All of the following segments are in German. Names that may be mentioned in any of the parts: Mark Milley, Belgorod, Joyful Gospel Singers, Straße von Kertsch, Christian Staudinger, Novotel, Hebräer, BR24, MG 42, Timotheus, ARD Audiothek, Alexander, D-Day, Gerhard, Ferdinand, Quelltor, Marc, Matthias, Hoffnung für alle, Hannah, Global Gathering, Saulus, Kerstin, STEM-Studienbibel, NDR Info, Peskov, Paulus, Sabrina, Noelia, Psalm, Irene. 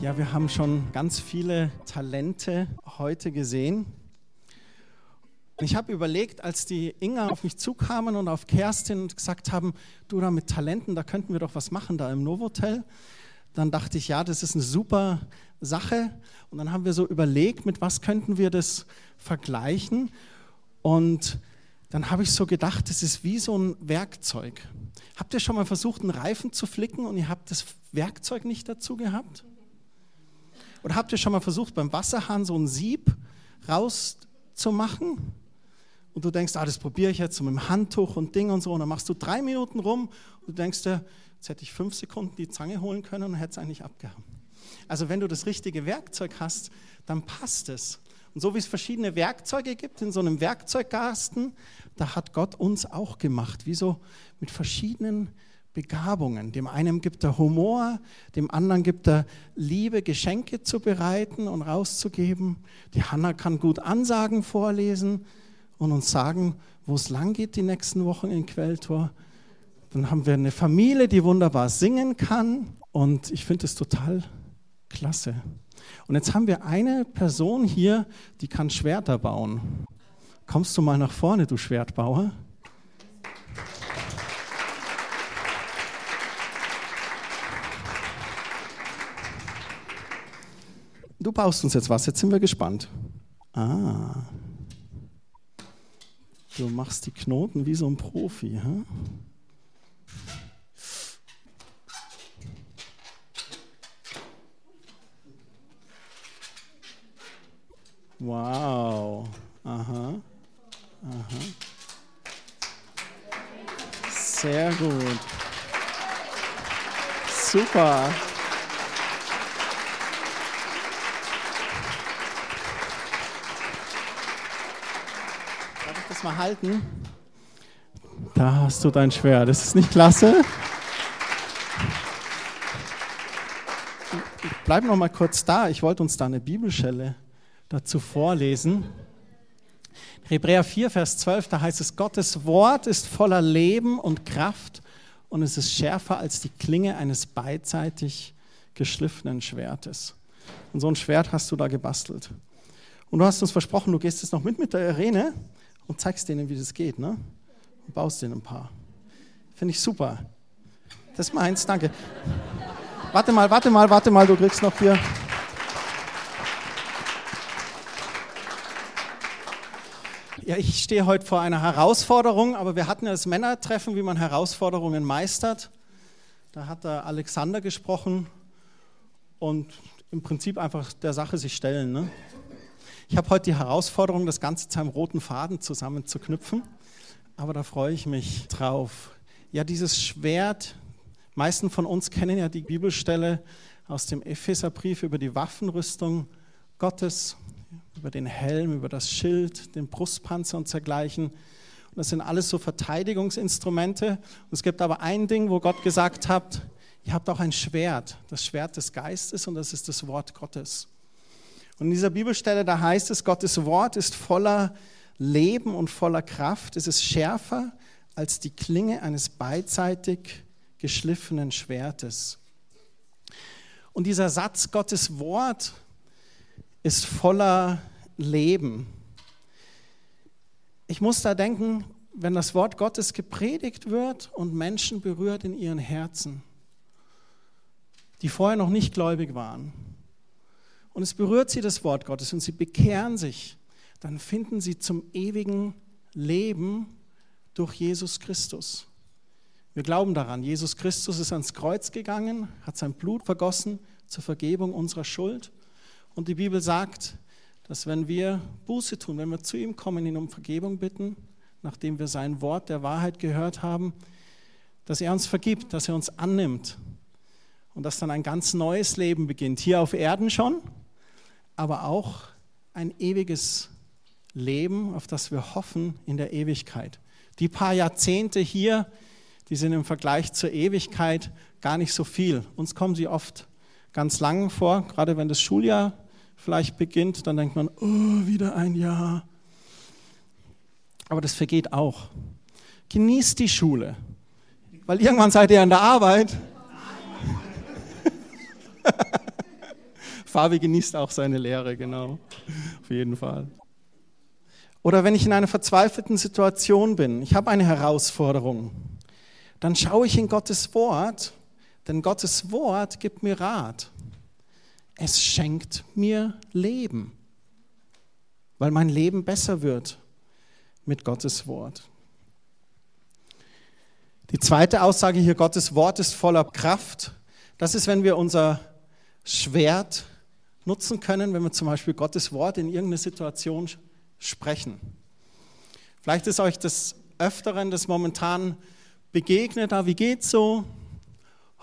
Ja, wir haben schon ganz viele Talente heute gesehen. Ich habe überlegt, als die Inga auf mich zukamen und auf Kerstin und gesagt haben, du, da mit Talenten, da könnten wir doch was machen, da im Novotel. Dann dachte ich, ja, das ist eine super Sache. Und dann haben wir so überlegt, mit was könnten wir das vergleichen. Und dann habe ich so gedacht, das ist wie so ein Werkzeug. Habt ihr schon mal versucht, einen Reifen zu flicken und ihr habt das Werkzeug nicht dazu gehabt? Oder habt ihr schon mal versucht, beim Wasserhahn so ein Sieb rauszumachen? Und du denkst, das probiere ich jetzt so mit dem Handtuch und Ding und so. Und dann machst du 3 Minuten rum und du denkst dir, jetzt hätte ich 5 Sekunden die Zange holen können und hätte es eigentlich abgehauen. Also wenn du das richtige Werkzeug hast, dann passt es. Und so wie es verschiedene Werkzeuge gibt in so einem Werkzeugkasten, da hat Gott uns auch gemacht. Wie so mit verschiedenen Begabungen. Dem einen gibt er Humor, dem anderen gibt er Liebe, Geschenke zu bereiten und rauszugeben. Die Hannah kann gut Ansagen vorlesen und uns sagen, wo es lang geht die nächsten Wochen in Quelltor. Dann haben wir eine Familie, die wunderbar singen kann und ich finde es total klasse. Und jetzt haben wir eine Person hier, die kann Schwerter bauen. Kommst du mal nach vorne, du Schwertbauer? Du baust uns jetzt was, jetzt sind wir gespannt. Du machst die Knoten wie so ein Profi. Huh? Wow. Aha. Sehr gut. Super. Mal halten. Da hast du dein Schwert. Das ist nicht klasse. Ich bleib noch mal kurz da. Ich wollte uns da eine Bibelstelle dazu vorlesen. Hebräer 4, Vers 12, da heißt es, Gottes Wort ist voller Leben und Kraft und es ist schärfer als die Klinge eines beidseitig geschliffenen Schwertes. Und so ein Schwert hast du da gebastelt. Und du hast uns versprochen, du gehst jetzt noch mit der Irene und zeigst denen, wie das geht, ne? Und baust denen ein paar. Finde ich super. Das ist meins, danke. Warte mal, du kriegst noch hier. Ja, ich stehe heute vor einer Herausforderung, aber wir hatten ja das Männertreffen, wie man Herausforderungen meistert. Da hat der Alexander gesprochen und im Prinzip einfach der Sache sich stellen, ne? Ich habe heute die Herausforderung, das Ganze zu einem roten Faden zusammenzuknüpfen, aber da freue ich mich drauf. Ja, dieses Schwert, meisten von uns kennen ja die Bibelstelle aus dem Epheserbrief über die Waffenrüstung Gottes, über den Helm, über das Schild, den Brustpanzer und dergleichen. Und das sind alles so Verteidigungsinstrumente. Und es gibt aber ein Ding, wo Gott gesagt hat, ihr habt auch ein Schwert, das Schwert des Geistes und das ist das Wort Gottes. Und in dieser Bibelstelle, da heißt es, Gottes Wort ist voller Leben und voller Kraft. Es ist schärfer als die Klinge eines beidseitig geschliffenen Schwertes. Und dieser Satz, Gottes Wort ist voller Leben. Ich muss da denken, wenn das Wort Gottes gepredigt wird und Menschen berührt in ihren Herzen, die vorher noch nicht gläubig waren, und es berührt sie das Wort Gottes und sie bekehren sich, dann finden sie zum ewigen Leben durch Jesus Christus. Wir glauben daran, Jesus Christus ist ans Kreuz gegangen, hat sein Blut vergossen zur Vergebung unserer Schuld. Und die Bibel sagt, dass wenn wir Buße tun, wenn wir zu ihm kommen, ihn um Vergebung bitten, nachdem wir sein Wort der Wahrheit gehört haben, dass er uns vergibt, dass er uns annimmt. Und dass dann ein ganz neues Leben beginnt, hier auf Erden schon, aber auch ein ewiges Leben, auf das wir hoffen in der Ewigkeit. Die paar Jahrzehnte hier, die sind im Vergleich zur Ewigkeit gar nicht so viel. Uns kommen sie oft ganz lang vor, gerade wenn das Schuljahr vielleicht beginnt, dann denkt man, oh, wieder ein Jahr. Aber das vergeht auch. Genießt die Schule, weil irgendwann seid ihr an der Arbeit. Fabi genießt auch seine Lehre, genau, auf jeden Fall. Oder wenn ich in einer verzweifelten Situation bin, ich habe eine Herausforderung, dann schaue ich in Gottes Wort, denn Gottes Wort gibt mir Rat. Es schenkt mir Leben, weil mein Leben besser wird mit Gottes Wort. Die zweite Aussage hier, Gottes Wort ist voller Kraft. Das ist, wenn wir unser Schwert nutzen können, wenn wir zum Beispiel Gottes Wort in irgendeine Situation sprechen. Vielleicht ist euch des Öfteren das momentan begegnet, wie geht's so?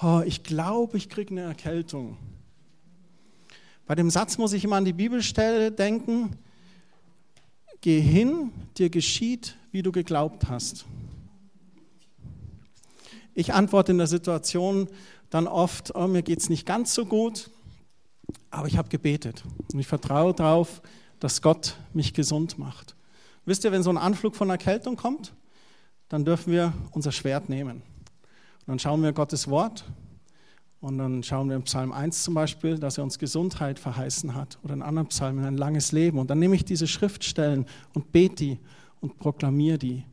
Oh, ich glaube, ich kriege eine Erkältung. Bei dem Satz muss ich immer an die Bibelstelle denken, geh hin, dir geschieht, wie du geglaubt hast. Ich antworte in der Situation dann oft, oh, mir geht es nicht ganz so gut, aber ich habe gebetet und ich vertraue darauf, dass Gott mich gesund macht. Wisst ihr, wenn so ein Anflug von Erkältung kommt, dann dürfen wir unser Schwert nehmen. Und dann schauen wir Gottes Wort und dann schauen wir im Psalm 1 zum Beispiel, dass er uns Gesundheit verheißen hat oder in anderen Psalmen ein langes Leben. Und dann nehme ich diese Schriftstellen und bete die und proklamiere die.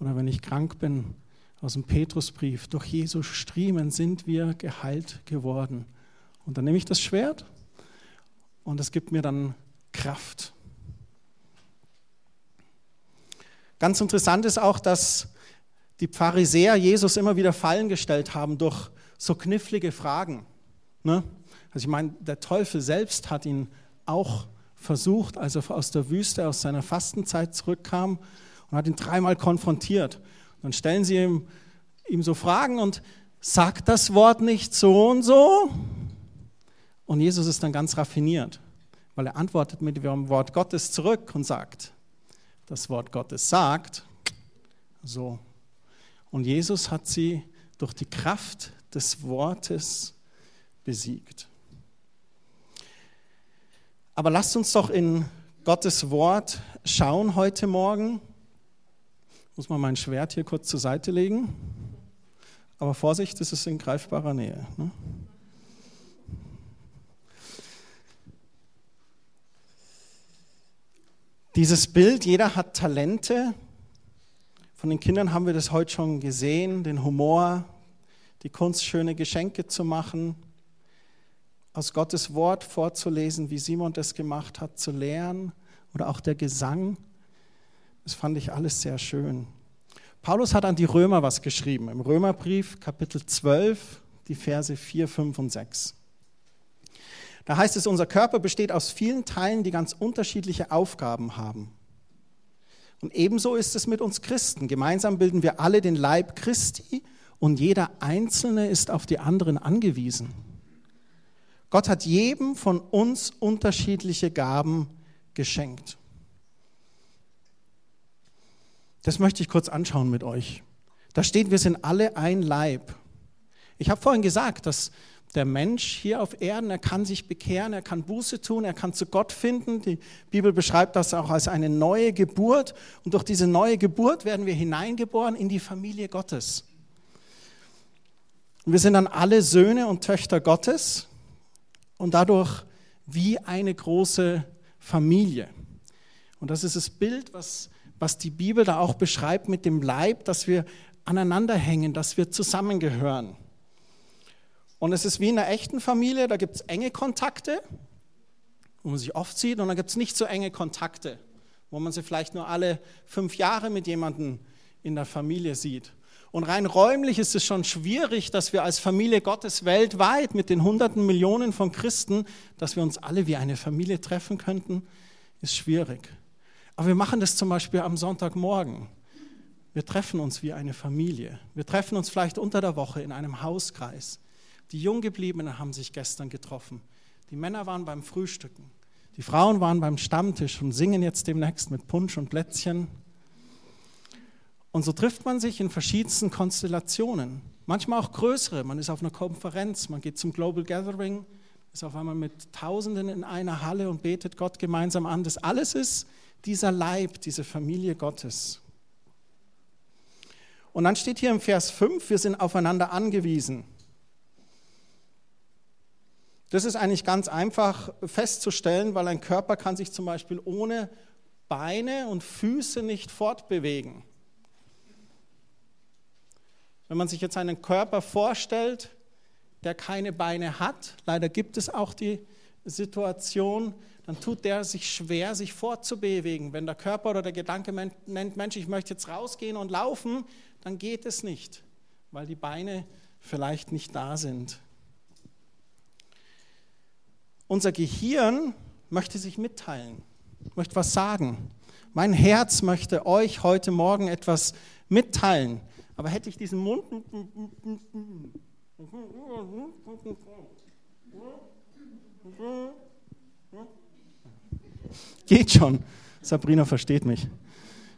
Oder wenn ich krank bin, aus dem Petrusbrief, durch Jesu Striemen sind wir geheilt geworden. Und dann nehme ich das Schwert und es gibt mir dann Kraft. Ganz interessant ist auch, dass die Pharisäer Jesus immer wieder Fallen gestellt haben durch so knifflige Fragen. Ne? Also ich meine, der Teufel selbst hat ihn auch versucht, als er aus der Wüste, aus seiner Fastenzeit zurückkam und hat ihn dreimal konfrontiert. Dann stellen sie ihm so Fragen und sagt das Wort nicht so und so? Und Jesus ist dann ganz raffiniert, weil er antwortet mit dem Wort Gottes zurück und sagt, das Wort Gottes sagt so. Und Jesus hat sie durch die Kraft des Wortes besiegt. Aber lasst uns doch in Gottes Wort schauen heute Morgen. Muss man mein Schwert hier kurz zur Seite legen. Aber Vorsicht, das ist in greifbarer Nähe. Ne? Dieses Bild, jeder hat Talente. Von den Kindern haben wir das heute schon gesehen, den Humor, die Kunst, schöne Geschenke zu machen, aus Gottes Wort vorzulesen, wie Simon das gemacht hat, zu lernen oder auch der Gesang. Das fand ich alles sehr schön. Paulus hat an die Römer was geschrieben, im Römerbrief, Kapitel 12, die Verse 4, 5 und 6. Da heißt es, unser Körper besteht aus vielen Teilen, die ganz unterschiedliche Aufgaben haben. Und ebenso ist es mit uns Christen. Gemeinsam bilden wir alle den Leib Christi und jeder Einzelne ist auf die anderen angewiesen. Gott hat jedem von uns unterschiedliche Gaben geschenkt. Das möchte ich kurz anschauen mit euch. Da steht, wir sind alle ein Leib. Ich habe vorhin gesagt, dass der Mensch hier auf Erden, er kann sich bekehren, er kann Buße tun, er kann zu Gott finden. Die Bibel beschreibt das auch als eine neue Geburt. Und durch diese neue Geburt werden wir hineingeboren in die Familie Gottes. Und wir sind dann alle Söhne und Töchter Gottes und dadurch wie eine große Familie. Und das ist das Bild, was die Bibel da auch beschreibt mit dem Leib, dass wir aneinander hängen, dass wir zusammengehören. Und es ist wie in einer echten Familie, da gibt es enge Kontakte, wo man sich oft sieht, und dann gibt es nicht so enge Kontakte, wo man sie vielleicht nur alle 5 Jahre mit jemandem in der Familie sieht. Und rein räumlich ist es schon schwierig, dass wir als Familie Gottes weltweit mit den hunderten Millionen von Christen, dass wir uns alle wie eine Familie treffen könnten, ist schwierig. Aber wir machen das zum Beispiel am Sonntagmorgen. Wir treffen uns wie eine Familie. Wir treffen uns vielleicht unter der Woche in einem Hauskreis. Die Junggebliebenen haben sich gestern getroffen. Die Männer waren beim Frühstücken. Die Frauen waren beim Stammtisch und singen jetzt demnächst mit Punsch und Plätzchen. Und so trifft man sich in verschiedensten Konstellationen. Manchmal auch größere. Man ist auf einer Konferenz, man geht zum Global Gathering, ist auf einmal mit Tausenden in einer Halle und betet Gott gemeinsam an. Das alles ist dieser Leib, diese Familie Gottes. Und dann steht hier im Vers 5, wir sind aufeinander angewiesen. Das ist eigentlich ganz einfach festzustellen, weil ein Körper kann sich zum Beispiel ohne Beine und Füße nicht fortbewegen. Wenn man sich jetzt einen Körper vorstellt, der keine Beine hat, leider gibt es auch die Situation, dann tut der sich schwer, sich fortzubewegen. Wenn der Körper oder der Gedanke nennt, Mensch, ich möchte jetzt rausgehen und laufen, dann geht es nicht, weil die Beine vielleicht nicht da sind. Unser Gehirn möchte sich mitteilen, möchte was sagen. Mein Herz möchte euch heute Morgen etwas mitteilen. Aber hätte ich diesen Mund, geht schon. Sabrina versteht mich.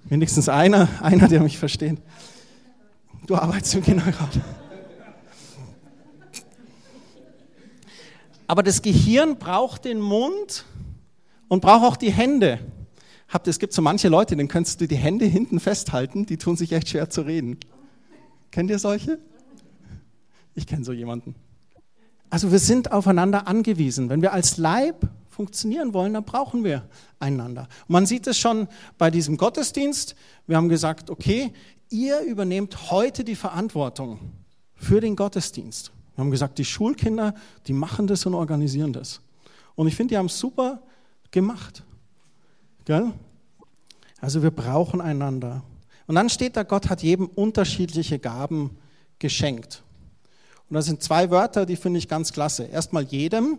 Wenigstens einer, der mich versteht. Du arbeitest im Kindergarten. Aber das Gehirn braucht den Mund und braucht auch die Hände. Es gibt so manche Leute, denen kannst du die Hände hinten festhalten, die tun sich echt schwer zu reden. Kennt ihr solche? Ich kenne so jemanden. Also wir sind aufeinander angewiesen. Wenn wir als Leib funktionieren wollen, dann brauchen wir einander. Und man sieht es schon bei diesem Gottesdienst. Wir haben gesagt, okay, ihr übernehmt heute die Verantwortung für den Gottesdienst. Wir haben gesagt, die Schulkinder, die machen das und organisieren das. Und ich finde, die haben es super gemacht. Gell? Also wir brauchen einander. Und dann steht da, Gott hat jedem unterschiedliche Gaben geschenkt. Und das sind zwei Wörter, die finde ich ganz klasse. Erstmal jedem.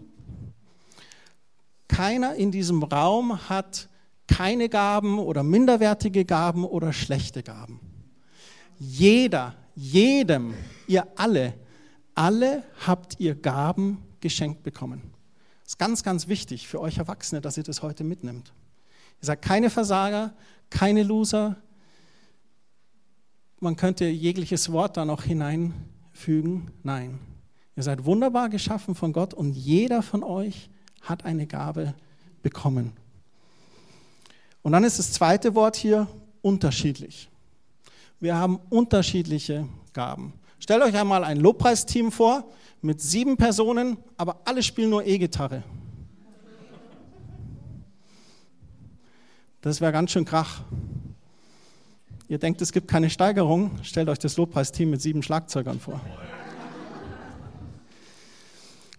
Keiner in diesem Raum hat keine Gaben oder minderwertige Gaben oder schlechte Gaben. Jeder, jedem, ihr alle habt ihr Gaben geschenkt bekommen. Das ist ganz, ganz wichtig für euch Erwachsene, dass ihr das heute mitnimmt. Ihr seid keine Versager, keine Loser. Man könnte jegliches Wort da noch hineinfügen. Nein, ihr seid wunderbar geschaffen von Gott und jeder von euch hat eine Gabe bekommen. Und dann ist das zweite Wort hier unterschiedlich. Wir haben unterschiedliche Gaben. Stellt euch einmal ein Lobpreisteam vor mit 7 Personen, aber alle spielen nur E-Gitarre. Das wäre ganz schön krach. Ihr denkt, es gibt keine Steigerung. Stellt euch das Lobpreisteam mit 7 Schlagzeugern vor.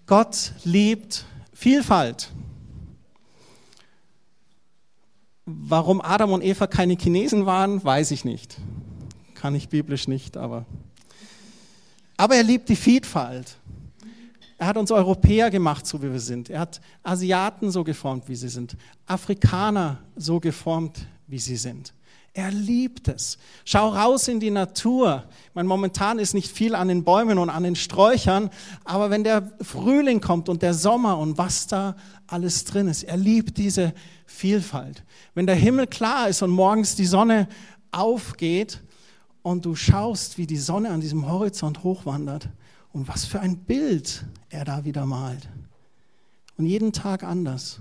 Gott liebt Vielfalt. Warum Adam und Eva keine Chinesen waren, weiß ich nicht. Kann ich biblisch nicht, aber er liebt die Vielfalt. Er hat uns Europäer gemacht, so wie wir sind. Er hat Asiaten so geformt, wie sie sind. Afrikaner so geformt, wie sie sind. Er liebt es. Schau raus in die Natur. Ich meine, momentan ist nicht viel an den Bäumen und an den Sträuchern, aber wenn der Frühling kommt und der Sommer und was da alles drin ist, er liebt diese Vielfalt. Wenn der Himmel klar ist und morgens die Sonne aufgeht und du schaust, wie die Sonne an diesem Horizont hochwandert und was für ein Bild er da wieder malt. Und jeden Tag anders.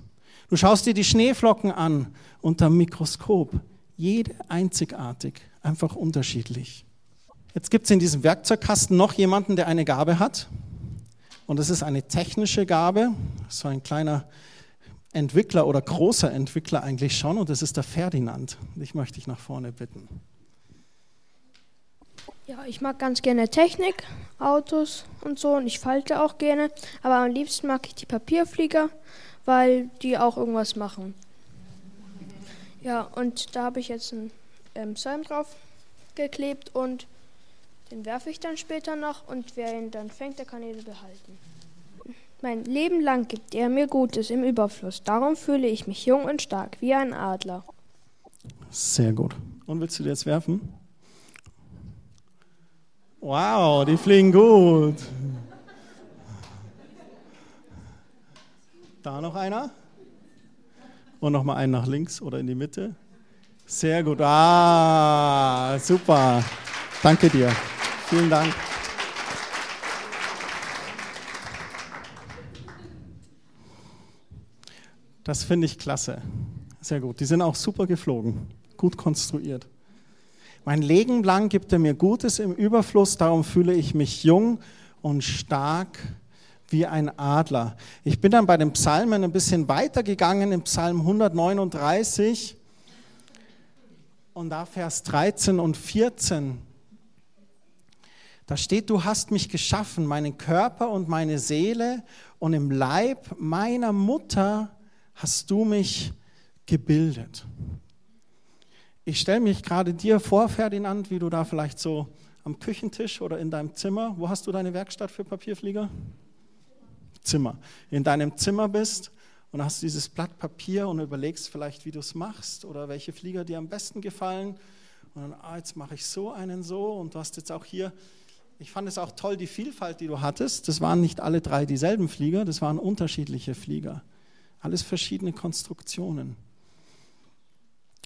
Du schaust dir die Schneeflocken an unterm Mikroskop. Jede einzigartig, einfach unterschiedlich. Jetzt gibt es in diesem Werkzeugkasten noch jemanden, der eine Gabe hat. Und das ist eine technische Gabe. So ein kleiner Entwickler oder großer Entwickler eigentlich schon. Und das ist der Ferdinand. Dich möchte ich nach vorne bitten. Ja, ich mag ganz gerne Technik, Autos und so. Und ich falte auch gerne. Aber am liebsten mag ich die Papierflieger, weil die auch irgendwas machen. Ja, und da habe ich jetzt einen Psalm drauf geklebt und den werfe ich dann später noch und wer ihn dann fängt, der kann ihn behalten. Mein Leben lang gibt er mir Gutes im Überfluss. Darum fühle ich mich jung und stark, wie ein Adler. Sehr gut. Und willst du dir jetzt werfen? Wow, die fliegen gut. Da noch einer? Und nochmal einen nach links oder in die Mitte. Sehr gut. Ah, super. Danke dir. Vielen Dank. Das finde ich klasse. Sehr gut. Die sind auch super geflogen. Gut konstruiert. Mein Leben lang gibt er mir Gutes im Überfluss, darum fühle ich mich jung und stark wie ein Adler. Ich bin dann bei den Psalmen ein bisschen weitergegangen, im Psalm 139 und da Vers 13 und 14. Da steht, du hast mich geschaffen, meinen Körper und meine Seele und im Leib meiner Mutter hast du mich gebildet. Ich stelle mich gerade dir vor, Ferdinand, wie du da vielleicht so am Küchentisch oder in deinem Zimmer, wo hast du deine Werkstatt für Papierflieger? Zimmer. In deinem Zimmer bist und hast dieses Blatt Papier und überlegst vielleicht, wie du es machst oder welche Flieger dir am besten gefallen. Und dann, jetzt mache ich so einen so und du hast jetzt auch hier, ich fand es auch toll, die Vielfalt, die du hattest. Das waren nicht alle drei dieselben Flieger, das waren unterschiedliche Flieger. Alles verschiedene Konstruktionen.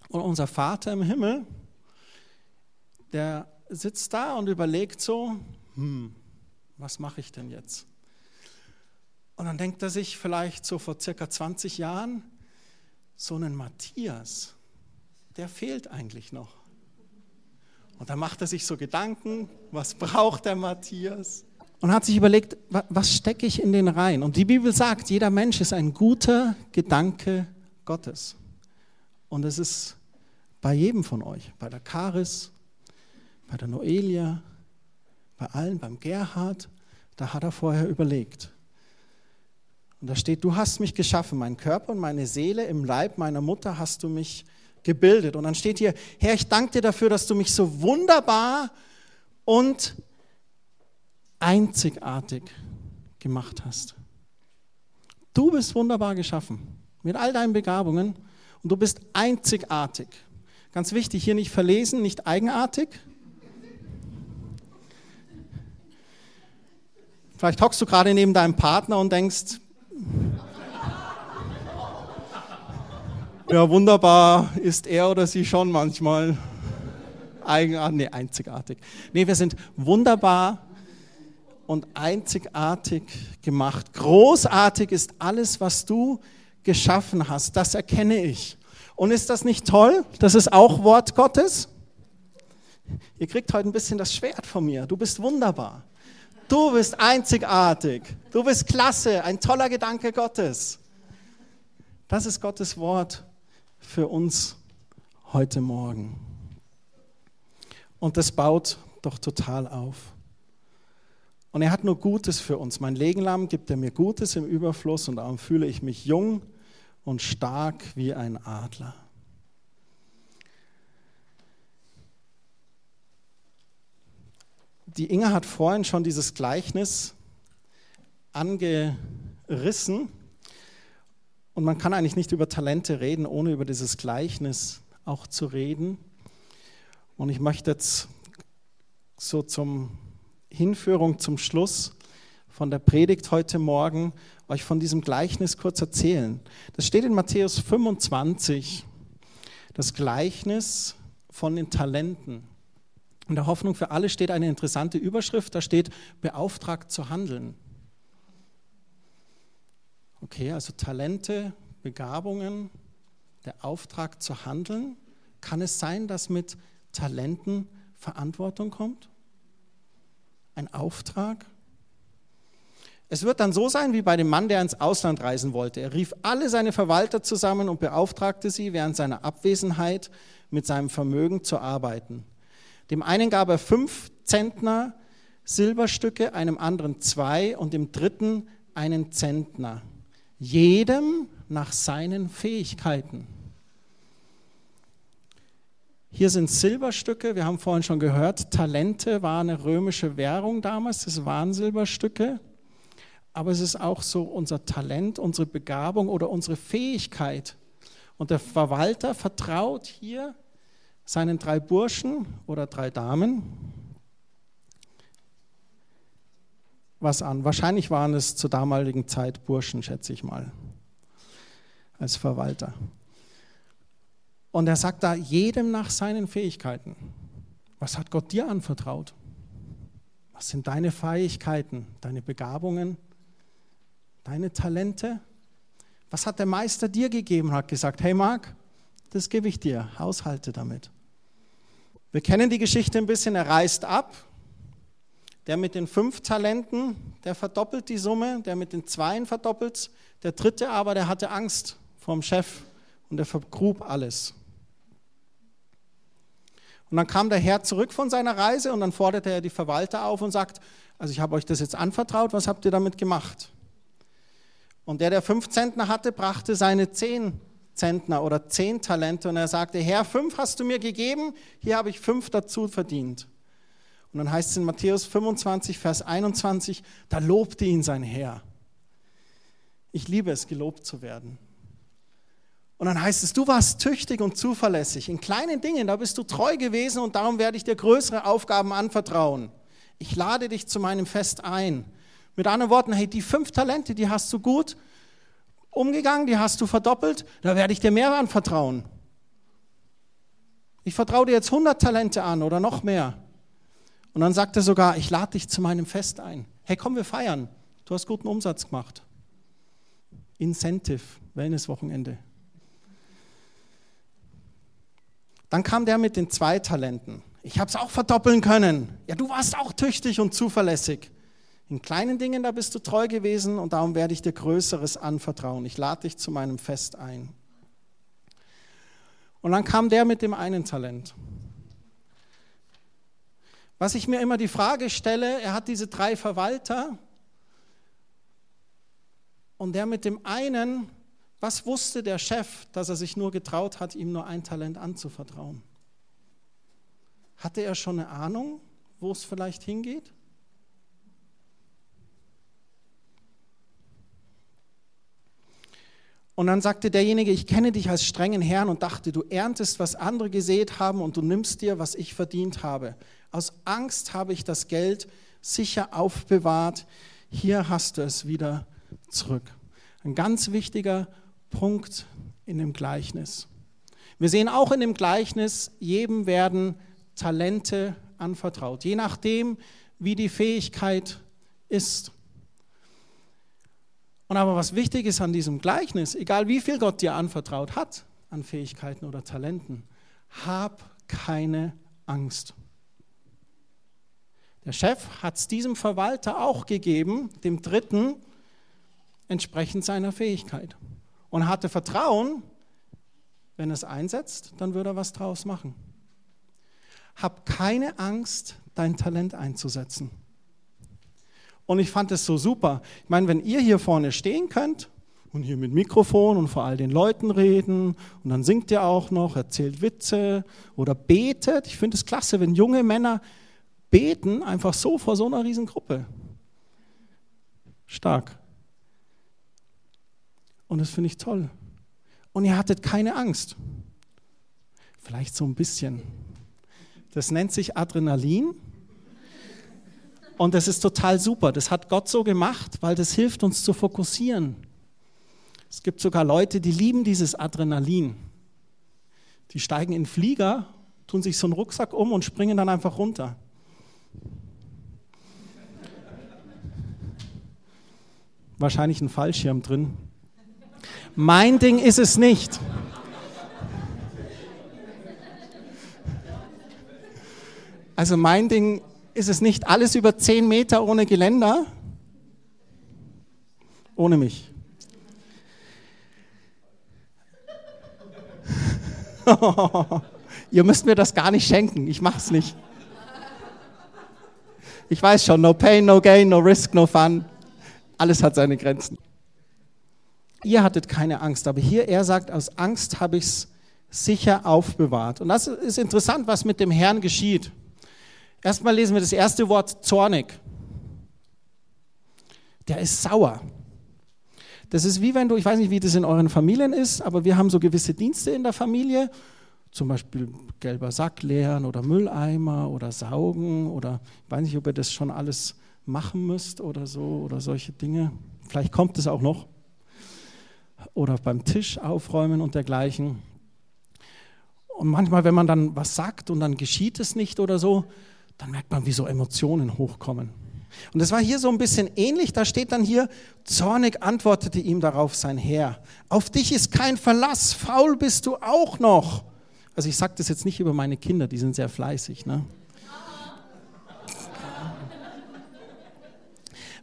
Und unser Vater im Himmel, der sitzt da und überlegt so, was mache ich denn jetzt? Und dann denkt er sich vielleicht so vor circa 20 Jahren, so einen Matthias, der fehlt eigentlich noch. Und dann macht er sich so Gedanken, was braucht der Matthias? Und hat sich überlegt, was stecke ich in den rein? Und die Bibel sagt, jeder Mensch ist ein guter Gedanke Gottes. Und es ist bei jedem von euch, bei der Charis, bei der Noelia, bei allen, beim Gerhard, da hat er vorher überlegt. Und da steht, du hast mich geschaffen, mein Körper und meine Seele, im Leib meiner Mutter hast du mich gebildet. Und dann steht hier, Herr, ich danke dir dafür, dass du mich so wunderbar und einzigartig gemacht hast. Du bist wunderbar geschaffen, mit all deinen Begabungen und du bist einzigartig. Ganz wichtig, hier nicht verlesen, nicht eigenartig. Vielleicht hockst du gerade neben deinem Partner und denkst, ja, wunderbar ist er oder sie schon manchmal. Einzigartig. Nee, wir sind wunderbar und einzigartig gemacht. Großartig ist alles, was du geschaffen hast. Das erkenne ich. Und ist das nicht toll? Das ist auch Wort Gottes. Ihr kriegt heute ein bisschen das Schwert von mir. Du bist wunderbar. Du bist einzigartig. Du bist klasse. Ein toller Gedanke Gottes. Das ist Gottes Wort für uns heute Morgen. Und das baut doch total auf. Und er hat nur Gutes für uns. Mein Leben lang gibt er mir Gutes im Überfluss und darum fühle ich mich jung und stark wie ein Adler. Die Inga hat vorhin schon dieses Gleichnis angerissen. Und man kann eigentlich nicht über Talente reden, ohne über dieses Gleichnis auch zu reden. Und ich möchte jetzt so zum Hinführung, zum Schluss von der Predigt heute Morgen euch von diesem Gleichnis kurz erzählen. Das steht in Matthäus 25, das Gleichnis von den Talenten. In der Hoffnung für alle steht eine interessante Überschrift, da steht, beauftragt zu handeln. Okay, also Talente, Begabungen, der Auftrag zu handeln. Kann es sein, dass mit Talenten Verantwortung kommt? Ein Auftrag? Es wird dann so sein wie bei dem Mann, der ins Ausland reisen wollte. Er rief alle seine Verwalter zusammen und beauftragte sie, während seiner Abwesenheit mit seinem Vermögen zu arbeiten. Dem einen gab er 5 Zentner Silberstücke, einem anderen 2 und dem dritten 1 Zentner. Jedem nach seinen Fähigkeiten. Hier sind Silberstücke, wir haben vorhin schon gehört, Talente war eine römische Währung damals, das waren Silberstücke, aber es ist auch so unser Talent, unsere Begabung oder unsere Fähigkeit. Und der Verwalter vertraut hier seinen 3 Burschen oder 3 Damen was an. Wahrscheinlich waren es zur damaligen Zeit Burschen, schätze ich mal, als Verwalter. Und er sagt da, jedem nach seinen Fähigkeiten. Was hat Gott dir anvertraut? Was sind deine Fähigkeiten, deine Begabungen, deine Talente? Was hat der Meister dir gegeben und hat gesagt, hey Marc, das gebe ich dir, haushalte damit. Wir kennen die Geschichte ein bisschen, er reist ab. Der mit den 5 Talenten, der verdoppelt die Summe, der mit den 2 verdoppelt. Der dritte aber, der hatte Angst vorm Chef und der vergrub alles. Und dann kam der Herr zurück von seiner Reise und dann forderte er die Verwalter auf und sagt, also ich habe euch das jetzt anvertraut, was habt ihr damit gemacht? Und der 5 Zentner hatte, brachte seine 10 Zentner oder 10 Talente und er sagte, Herr, 5 hast du mir gegeben, hier habe ich 5 dazu verdient. Und dann heißt es in Matthäus 25, Vers 21, da lobte ihn sein Herr. Ich liebe es, gelobt zu werden. Und dann heißt es, du warst tüchtig und zuverlässig. In kleinen Dingen, da bist du treu gewesen und darum werde ich dir größere Aufgaben anvertrauen. Ich lade dich zu meinem Fest ein. Mit anderen Worten, hey, die 5 Talente, die hast du gut umgegangen, die hast du verdoppelt, da werde ich dir mehr anvertrauen. Ich vertraue dir jetzt 100 Talente an oder noch mehr. Und dann sagt er sogar, ich lade dich zu meinem Fest ein. Hey, komm, wir feiern. Du hast guten Umsatz gemacht. Incentive, Wellness-Wochenende. Dann kam der mit den 2 Talenten. Ich habe es auch verdoppeln können. Ja, du warst auch tüchtig und zuverlässig. In kleinen Dingen, da bist du treu gewesen und darum werde ich dir Größeres anvertrauen. Ich lade dich zu meinem Fest ein. Und dann kam der mit dem 1 Talent. Was ich mir immer die Frage stelle, er hat diese 3 Verwalter und der mit dem 1, was wusste der Chef, dass er sich nur getraut hat, ihm nur 1 Talent anzuvertrauen? Hatte er schon eine Ahnung, wo es vielleicht hingeht? Und dann sagte derjenige, ich kenne dich als strengen Herrn und dachte, du erntest, was andere gesät haben und du nimmst dir, was ich verdient habe. Aus Angst habe ich das Geld sicher aufbewahrt. Hier hast du es wieder zurück. Ein ganz wichtiger Punkt in dem Gleichnis. Wir sehen auch in dem Gleichnis, jedem werden Talente anvertraut, je nachdem, wie die Fähigkeit ist. Und aber was wichtig ist an diesem Gleichnis, egal wie viel Gott dir anvertraut hat, an Fähigkeiten oder Talenten, hab keine Angst. Der Chef hat es diesem Verwalter auch gegeben, dem 3, entsprechend seiner Fähigkeit. Und hatte Vertrauen, wenn er es einsetzt, dann würde er was draus machen. Hab keine Angst, dein Talent einzusetzen. Und ich fand es so super. Ich meine, wenn ihr hier vorne stehen könnt und hier mit Mikrofon und vor all den Leuten reden und dann singt ihr auch noch, erzählt Witze oder betet. Ich finde es klasse, wenn junge Männer beten, einfach so vor so einer Riesengruppe. Stark. Und das finde ich toll. Und ihr hattet keine Angst. Vielleicht so ein bisschen. Das nennt sich Adrenalin. Und das ist total super. Das hat Gott so gemacht, weil das hilft uns zu fokussieren. Es gibt sogar Leute, die lieben dieses Adrenalin. Die steigen in Flieger, tun sich so einen Rucksack um und springen dann einfach runter. Wahrscheinlich ein Fallschirm drin. Mein Ding ist es nicht. Also mein Ding ist es nicht alles über 10 Meter ohne Geländer? Ohne mich. Ihr müsst mir das gar nicht schenken, ich mach's nicht. Ich weiß schon, no pain, no gain, no risk, no fun. Alles hat seine Grenzen. Ihr hattet keine Angst, aber hier er sagt, aus Angst habe ich es sicher aufbewahrt. Und das ist interessant, was mit dem Herrn geschieht. Erstmal lesen wir das erste Wort, zornig. Der ist sauer. Das ist wie wenn du, ich weiß nicht, wie das in euren Familien ist, aber wir haben so gewisse Dienste in der Familie, zum Beispiel gelber Sack leeren oder Mülleimer oder Saugen oder ich weiß nicht, ob ihr das schon alles machen müsst oder so oder solche Dinge. Vielleicht kommt es auch noch. Oder beim Tisch aufräumen und dergleichen. Und manchmal, wenn man dann was sagt und dann geschieht es nicht oder so, dann merkt man, wie so Emotionen hochkommen. Und das war hier so ein bisschen ähnlich, da steht dann hier, zornig antwortete ihm darauf sein Herr. Auf dich ist kein Verlass, faul bist du auch noch. Also ich sage das jetzt nicht über meine Kinder, die sind sehr fleißig. Ne?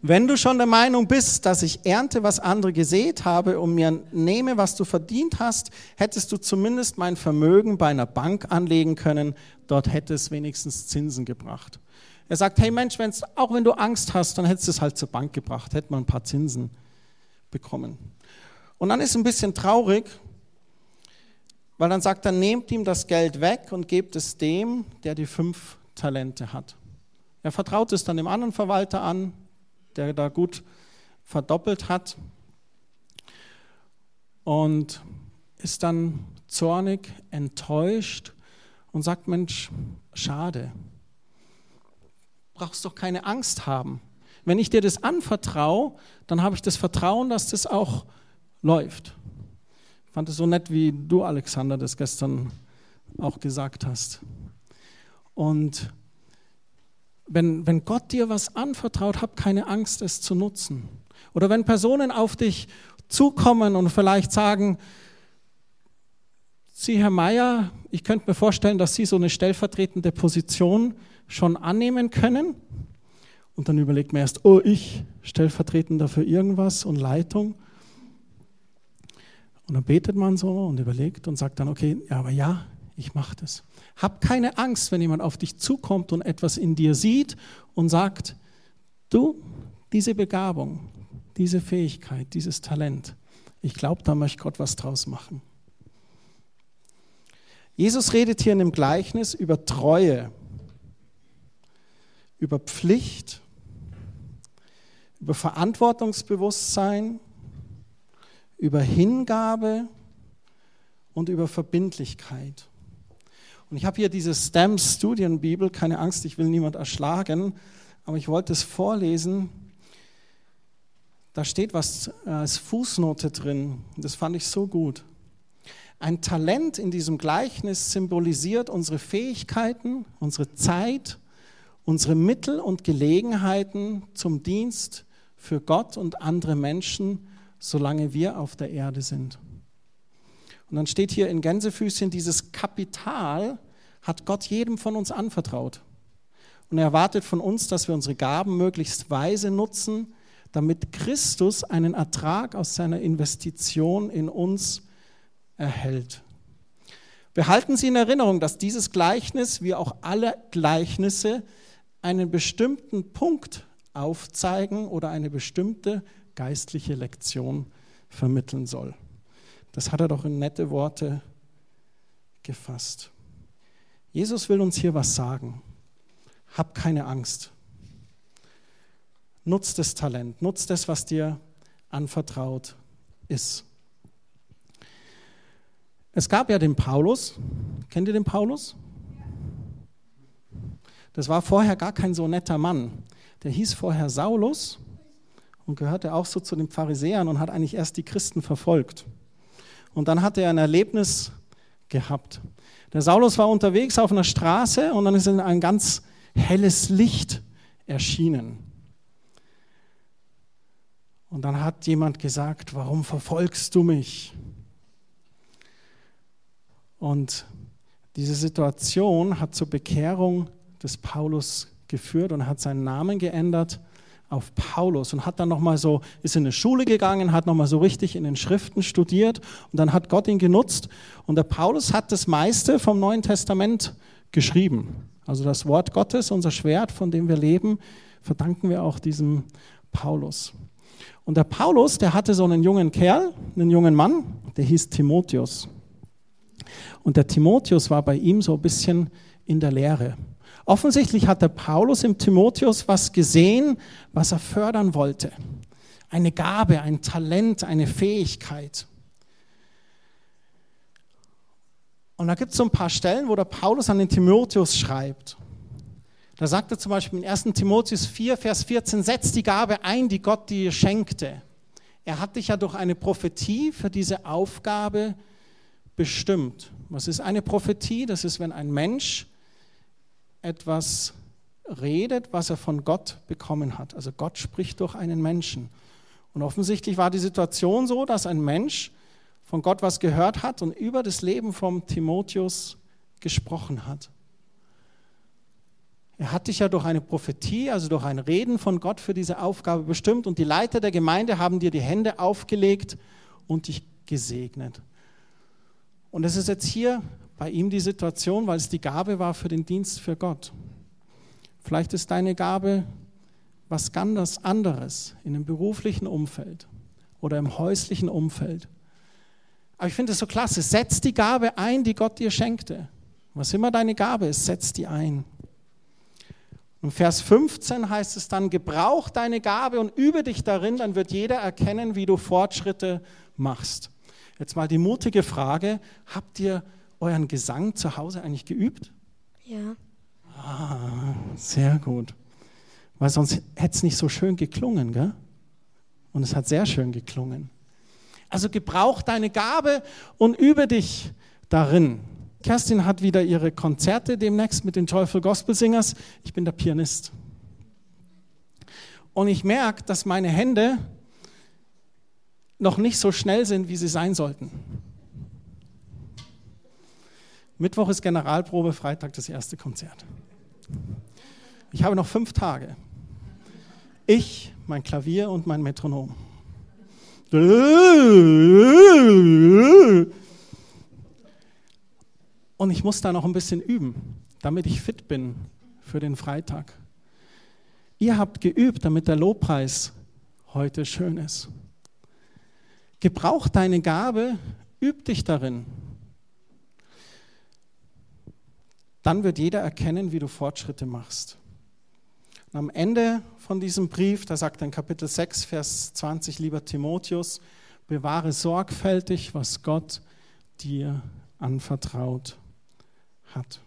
Wenn du schon der Meinung bist, dass ich ernte, was andere gesät habe und mir nehme, was du verdient hast, hättest du zumindest mein Vermögen bei einer Bank anlegen können. Dort hätte es wenigstens Zinsen gebracht. Er sagt, hey Mensch, auch wenn du Angst hast, dann hättest du es halt zur Bank gebracht, hätte man ein paar Zinsen bekommen. Und dann ist es ein bisschen traurig, weil dann sagt er, nehmt ihm das Geld weg und gebt es dem, der die 5 Talente hat. Er vertraut es dann dem anderen Verwalter an, der da gut verdoppelt hat, und ist dann zornig, enttäuscht und sagt, Mensch, schade. Brauchst doch keine Angst haben. Wenn ich dir das anvertraue, dann habe ich das Vertrauen, dass das auch läuft. Ich fand es so nett, wie du, Alexander, das gestern auch gesagt hast. Und wenn Gott dir was anvertraut, hab keine Angst, es zu nutzen. Oder wenn Personen auf dich zukommen und vielleicht sagen, Sie, Herr Meier, ich könnte mir vorstellen, dass Sie so eine stellvertretende Position schon annehmen können. Und dann überlegt man erst, oh, ich, stellvertretender für irgendwas und Leitung. Und dann betet man so und überlegt und sagt dann, okay, ja, aber ja, ich mache das. Hab keine Angst, wenn jemand auf dich zukommt und etwas in dir sieht und sagt, du, diese Begabung, diese Fähigkeit, dieses Talent, ich glaube, da möchte Gott was draus machen. Jesus redet hier in dem Gleichnis über Treue, über Pflicht, über Verantwortungsbewusstsein, über Hingabe und über Verbindlichkeit. Und ich habe hier diese STEM-Studienbibel, keine Angst, ich will niemand erschlagen, aber ich wollte es vorlesen. Da steht was als Fußnote drin, das fand ich so gut. Ein Talent in diesem Gleichnis symbolisiert unsere Fähigkeiten, unsere Zeit, unsere Mittel und Gelegenheiten zum Dienst für Gott und andere Menschen, solange wir auf der Erde sind. Und dann steht hier in Gänsefüßchen, dieses Kapital hat Gott jedem von uns anvertraut. Und er erwartet von uns, dass wir unsere Gaben möglichst weise nutzen, damit Christus einen Ertrag aus seiner Investition in uns erhält. Behalten Sie in Erinnerung, dass dieses Gleichnis, wie auch alle Gleichnisse, einen bestimmten Punkt aufzeigen oder eine bestimmte geistliche Lektion vermitteln soll. Das hat er doch in nette Worte gefasst. Jesus will uns hier was sagen. Hab keine Angst. Nutz das Talent, nutz das, was dir anvertraut ist. Es gab ja den Paulus. Kennt ihr den Paulus? Das war vorher gar kein so netter Mann. Der hieß vorher Saulus und gehörte auch so zu den Pharisäern und hat eigentlich erst die Christen verfolgt. Und dann hat er ein Erlebnis gehabt. Der Saulus war unterwegs auf einer Straße und dann ist ihm ein ganz helles Licht erschienen. Und dann hat jemand gesagt, warum verfolgst du mich? Und diese Situation hat zur Bekehrung des Paulus geführt und hat seinen Namen geändert auf Paulus und hat dann nochmal so, ist in eine Schule gegangen, hat nochmal so richtig in den Schriften studiert und dann hat Gott ihn genutzt. Und der Paulus hat das meiste vom Neuen Testament geschrieben. Also das Wort Gottes, unser Schwert, von dem wir leben, verdanken wir auch diesem Paulus. Und der Paulus, der hatte so einen jungen Kerl, einen jungen Mann, der hieß Timotheus. Und der Timotheus war bei ihm so ein bisschen in der Lehre. Offensichtlich hat der Paulus im Timotheus was gesehen, was er fördern wollte. Eine Gabe, ein Talent, eine Fähigkeit. Und da gibt es so ein paar Stellen, wo der Paulus an den Timotheus schreibt. Da sagt er zum Beispiel in 1. Timotheus 4, Vers 14, setz die Gabe ein, die Gott dir schenkte. Er hat dich ja durch eine Prophetie für diese Aufgabe bestimmt. Was ist eine Prophetie? Das ist, wenn ein Mensch etwas redet, was er von Gott bekommen hat. Also Gott spricht durch einen Menschen. Und offensichtlich war die Situation so, dass ein Mensch von Gott was gehört hat und über das Leben vom Timotheus gesprochen hat. Er hat dich ja durch eine Prophetie, also durch ein Reden von Gott für diese Aufgabe bestimmt und die Leiter der Gemeinde haben dir die Hände aufgelegt und dich gesegnet. Und es ist jetzt hier bei ihm die Situation, weil es die Gabe war für den Dienst für Gott. Vielleicht ist deine Gabe was ganz anderes in einem beruflichen Umfeld oder im häuslichen Umfeld. Aber ich finde es so klasse, setz die Gabe ein, die Gott dir schenkte. Was immer deine Gabe ist, setz die ein. Und Vers 15 heißt es dann, gebrauch deine Gabe und übe dich darin, dann wird jeder erkennen, wie du Fortschritte machst. Jetzt mal die mutige Frage, habt ihr euren Gesang zu Hause eigentlich geübt? Ja. Ah, sehr gut. Weil sonst hätte es nicht so schön geklungen, gell? Und es hat sehr schön geklungen. Also gebrauch deine Gabe und übe dich darin. Kerstin hat wieder ihre Konzerte demnächst mit den Joyful Gospel Singers. Ich bin der Pianist. Und ich merke, dass meine Hände noch nicht so schnell sind, wie sie sein sollten. Mittwoch ist Generalprobe, Freitag das erste Konzert. Ich habe noch 5 Tage. Ich, mein Klavier und mein Metronom. Und ich muss da noch ein bisschen üben, damit ich fit bin für den Freitag. Ihr habt geübt, damit der Lobpreis heute schön ist. Gebrauch deine Gabe, üb dich darin. Dann wird jeder erkennen, wie du Fortschritte machst. Und am Ende von diesem Brief, da sagt er in Kapitel 6, Vers 20, lieber Timotheus, bewahre sorgfältig, was Gott dir anvertraut hat.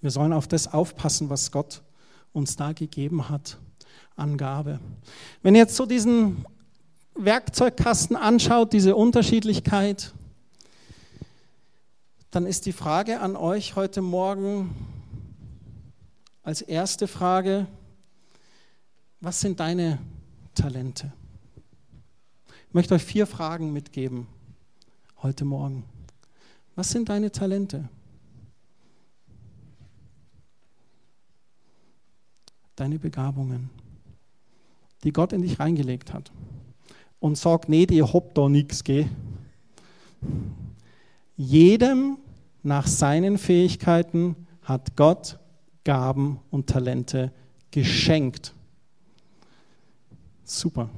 Wir sollen auf das aufpassen, was Gott uns da gegeben hat an Gabe. Wenn ihr jetzt so diesen Werkzeugkasten anschaut, diese Unterschiedlichkeit, dann ist die Frage an euch heute Morgen als erste Frage, was sind deine Talente? Ich möchte euch 4 Fragen mitgeben heute Morgen. Was sind deine Talente? Deine Begabungen, die Gott in dich reingelegt hat. Und sag, nee, ihr habt da nichts, gell? Jedem nach seinen Fähigkeiten hat Gott Gaben und Talente geschenkt. Super.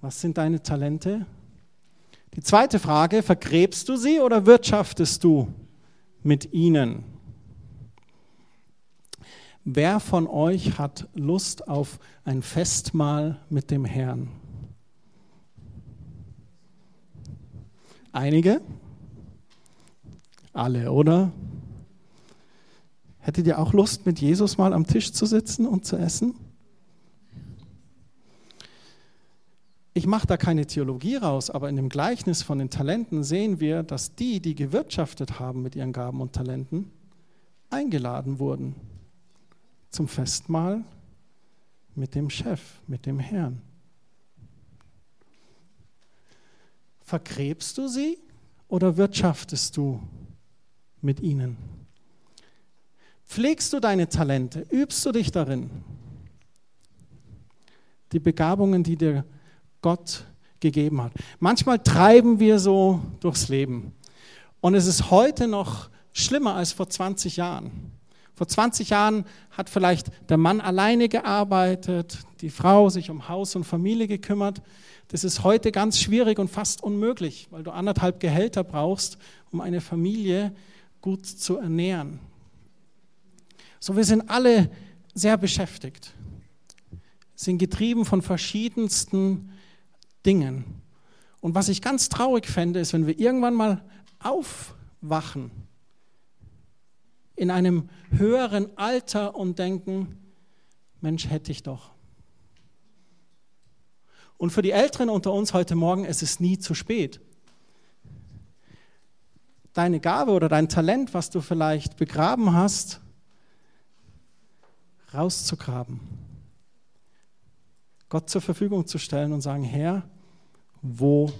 Was sind deine Talente? Die zweite Frage, vergräbst du sie oder wirtschaftest du mit ihnen? Wer von euch hat Lust auf ein Festmahl mit dem Herrn? Einige? Alle, oder? Hättet ihr auch Lust, mit Jesus mal am Tisch zu sitzen und zu essen? Ich mache da keine Theologie raus, aber in dem Gleichnis von den Talenten sehen wir, dass die, die gewirtschaftet haben mit ihren Gaben und Talenten, eingeladen wurden zum Festmahl mit dem Chef, mit dem Herrn. Vergräbst du sie oder wirtschaftest du mit ihnen? Pflegst du deine Talente? Übst du dich darin? Die Begabungen, die dir Gott gegeben hat. Manchmal treiben wir so durchs Leben. Und es ist heute noch schlimmer als vor 20 Jahren. Vor 20 Jahren hat vielleicht der Mann alleine gearbeitet, die Frau sich um Haus und Familie gekümmert. Das ist heute ganz schwierig und fast unmöglich, weil du 1,5 Gehälter brauchst, um eine Familie gut zu ernähren. So, wir sind alle sehr beschäftigt, sind getrieben von verschiedensten Dingen. Und was ich ganz traurig fände, ist, wenn wir irgendwann mal aufwachen in einem höheren Alter und denken, Mensch, hätte ich doch. Und für die Älteren unter uns heute Morgen, es ist nie zu spät. Deine Gabe oder dein Talent, was du vielleicht begraben hast, rauszugraben. Gott zur Verfügung zu stellen und sagen, Herr, wo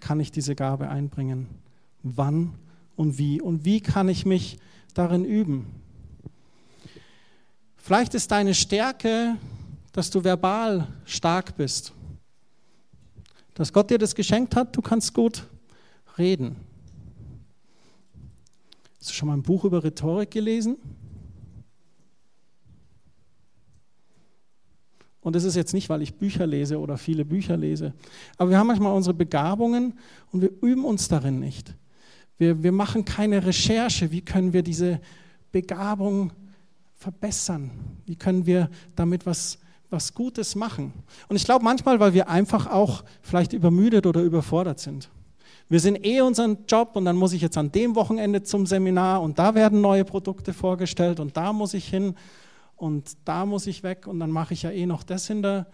kann ich diese Gabe einbringen? Wann und wie? Und wie kann ich mich darin üben? Vielleicht ist deine Stärke, dass du verbal stark bist. Dass Gott dir das geschenkt hat, du kannst gut reden. Hast du schon mal ein Buch über Rhetorik gelesen? Und das ist jetzt nicht, weil ich Bücher lese oder viele Bücher lese. Aber wir haben manchmal unsere Begabungen und wir üben uns darin nicht. Wir machen keine Recherche. Wie können wir diese Begabung verbessern? Wie können wir damit was Gutes machen? Und ich glaube manchmal, weil wir einfach auch vielleicht übermüdet oder überfordert sind. Wir sind unseren Job und dann muss ich jetzt an dem Wochenende zum Seminar und da werden neue Produkte vorgestellt und da muss ich hin und da muss ich weg und dann mache ich ja noch das in der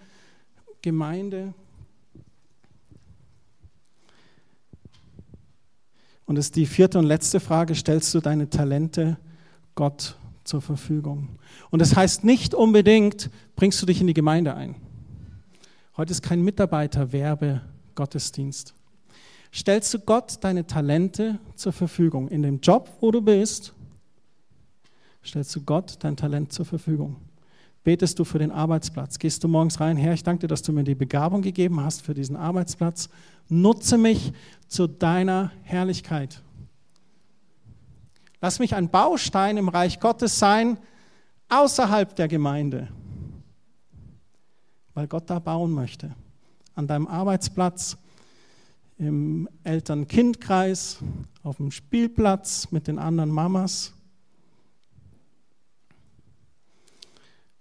Gemeinde. Und das ist die vierte und letzte Frage, stellst du deine Talente Gott zur Verfügung? Und das heißt nicht unbedingt, bringst du dich in die Gemeinde ein. Heute ist kein Mitarbeiterwerbe-Gottesdienst. Stellst du Gott deine Talente zur Verfügung? In dem Job, wo du bist, stellst du Gott dein Talent zur Verfügung? Betest du für den Arbeitsplatz? Gehst du morgens rein, Herr, ich danke dir, dass du mir die Begabung gegeben hast für diesen Arbeitsplatz. Nutze mich zu deiner Herrlichkeit. Lass mich ein Baustein im Reich Gottes sein, außerhalb der Gemeinde, weil Gott da bauen möchte. An deinem Arbeitsplatz, im Eltern-Kind-Kreis, auf dem Spielplatz mit den anderen Mamas.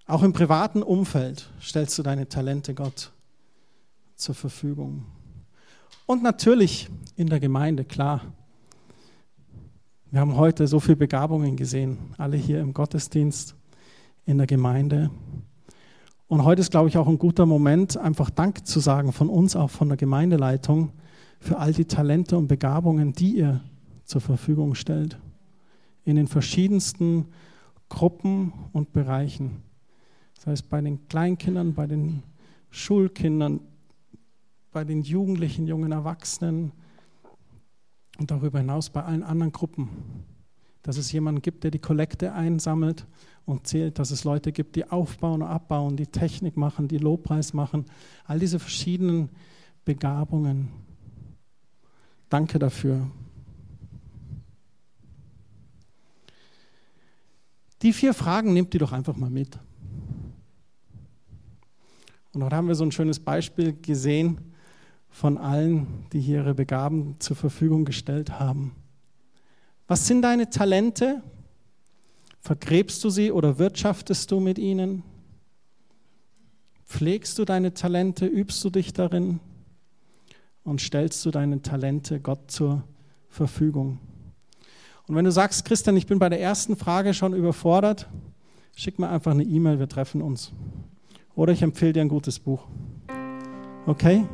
Auch im privaten Umfeld stellst du deine Talente Gott zur Verfügung. Und natürlich in der Gemeinde, klar. Wir haben heute so viele Begabungen gesehen, alle hier im Gottesdienst, in der Gemeinde. Und heute ist, glaube ich, auch ein guter Moment, einfach Dank zu sagen von uns, auch von der Gemeindeleitung, für all die Talente und Begabungen, die ihr zur Verfügung stellt. In den verschiedensten Gruppen und Bereichen. Das heißt, bei den Kleinkindern, bei den Schulkindern, bei den Jugendlichen, jungen Erwachsenen, und darüber hinaus bei allen anderen Gruppen, dass es jemanden gibt, der die Kollekte einsammelt und zählt, dass es Leute gibt, die aufbauen und abbauen, die Technik machen, die Lobpreis machen. All diese verschiedenen Begabungen. Danke dafür. Die 4 Fragen, nehmt die doch einfach mal mit. Und heute haben wir so ein schönes Beispiel gesehen, von allen, die hier ihre Begabung zur Verfügung gestellt haben. Was sind deine Talente? Vergräbst du sie oder wirtschaftest du mit ihnen? Pflegst du deine Talente, übst du dich darin und stellst du deine Talente Gott zur Verfügung? Und wenn du sagst, Christian, ich bin bei der ersten Frage schon überfordert, schick mir einfach eine E-Mail, wir treffen uns. Oder ich empfehle dir ein gutes Buch. Okay?